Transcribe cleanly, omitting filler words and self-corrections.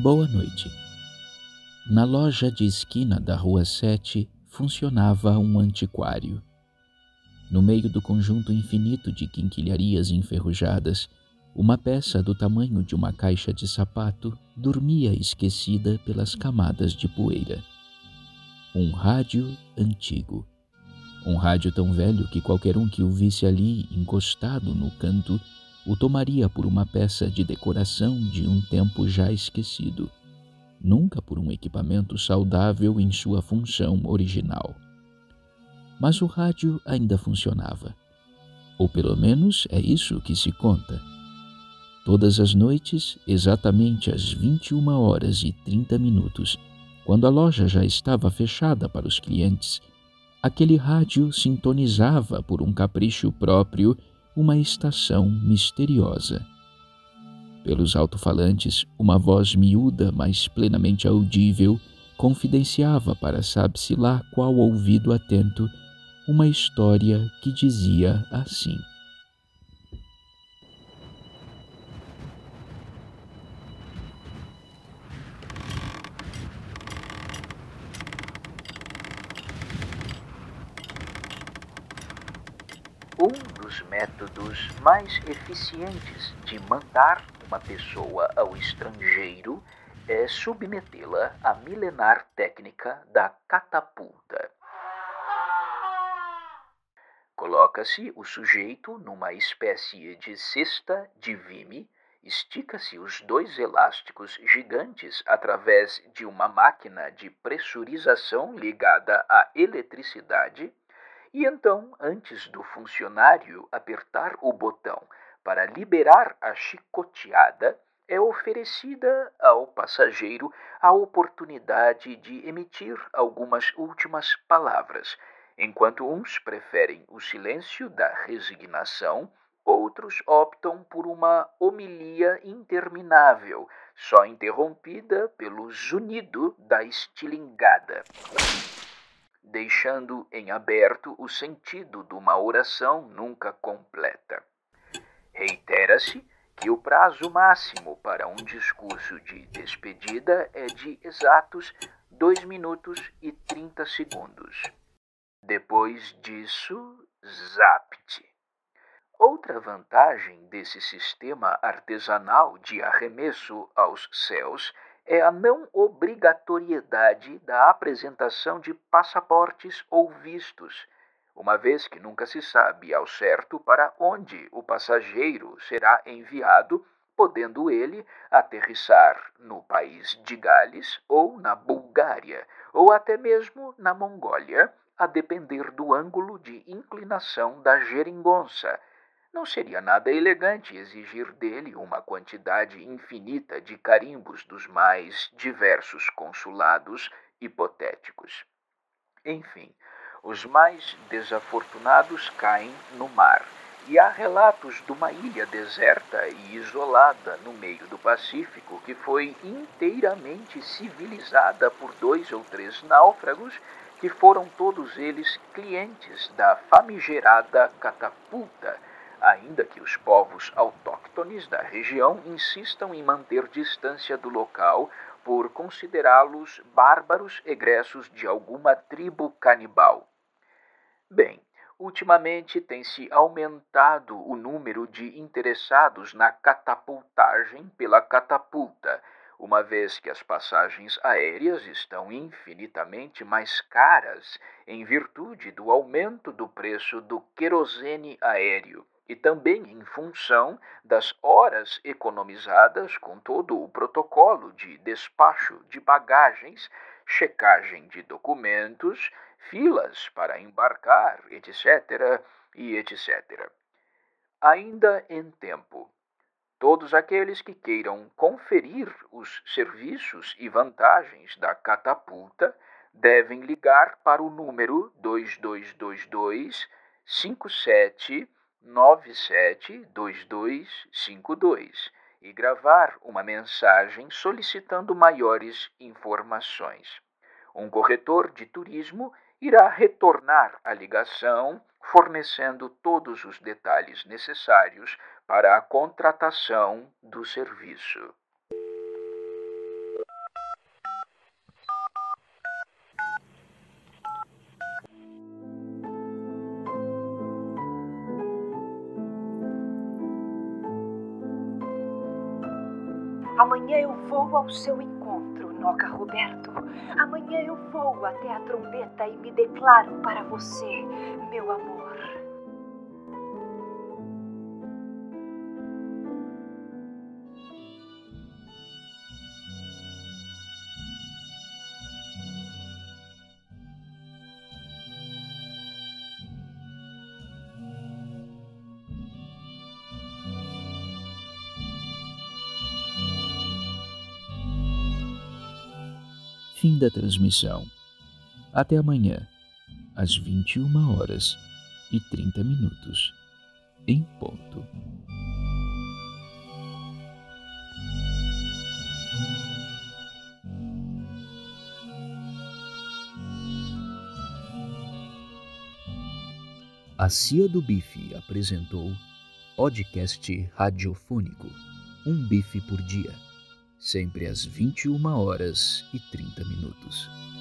Boa noite. Na loja de esquina da Rua 7 funcionava um antiquário. No meio do conjunto infinito de quinquilharias enferrujadas, uma peça do tamanho de uma caixa de sapato dormia esquecida pelas camadas de poeira. Um rádio antigo. Um rádio tão velho que qualquer um que o visse ali encostado no canto o tomaria por uma peça de decoração de um tempo já esquecido, nunca por um equipamento saudável em sua função original. Mas o rádio ainda funcionava. Ou pelo menos é isso que se conta. Todas as noites, exatamente às 21h30, quando a loja já estava fechada para os clientes, aquele rádio sintonizava por um capricho próprio uma estação misteriosa. Pelos alto-falantes, uma voz miúda, mas plenamente audível, confidenciava para sabe-se lá qual ouvido atento uma história que dizia assim. Um dos métodos mais eficientes de mandar uma pessoa ao estrangeiro é submetê-la à milenar técnica da catapulta. Coloca-se o sujeito numa espécie de cesta de vime, estica-se os dois elásticos gigantes através de uma máquina de pressurização ligada à eletricidade e então, antes do funcionário apertar o botão para liberar a chicoteada, é oferecida ao passageiro a oportunidade de emitir algumas últimas palavras, enquanto uns preferem o silêncio da resignação, outros optam por uma homilia interminável, só interrompida pelo zunido da estilingada, deixando em aberto o sentido de uma oração nunca completa. Reitera-se que o prazo máximo para um discurso de despedida é de exatos 2 minutos e 30 segundos. Depois disso, zapt. Outra vantagem desse sistema artesanal de arremesso aos céus é a não obrigatoriedade da apresentação de passaportes ou vistos, uma vez que nunca se sabe ao certo para onde o passageiro será enviado, podendo ele aterrissar no país de Gales ou na Bulgária, ou até mesmo na Mongólia, a depender do ângulo de inclinação da geringonça. Não seria nada elegante exigir dele uma quantidade infinita de carimbos dos mais diversos consulados hipotéticos. Enfim, os mais desafortunados caem no mar, e há relatos de uma ilha deserta e isolada no meio do Pacífico que foi inteiramente civilizada por 2 ou 3 náufragos, que foram todos eles clientes da famigerada catapulta, ainda que os povos autóctones da região insistam em manter distância do local por considerá-los bárbaros egressos de alguma tribo canibal. Bem, ultimamente tem-se aumentado o número de interessados na catapultagem pela catapulta, uma vez que as passagens aéreas estão infinitamente mais caras em virtude do aumento do preço do querosene aéreo e também em função das horas economizadas com todo o protocolo de despacho de bagagens, checagem de documentos, filas para embarcar, etc. e etc. Ainda em tempo, todos aqueles que queiram conferir os serviços e vantagens da catapulta devem ligar para o número 2222 57972252 e gravar uma mensagem solicitando maiores informações. Um corretor de turismo irá retornar à ligação, fornecendo todos os detalhes necessários para a contratação do serviço. Amanhã eu vou ao seu encontro, Noca Roberto. Amanhã eu vou até a trombeta e me declaro para você, meu amor. Fim da transmissão. Até amanhã, às 21h30, em ponto. A Cia do Bife apresentou podcast radiofônico, um bife por dia. Sempre às 21h30.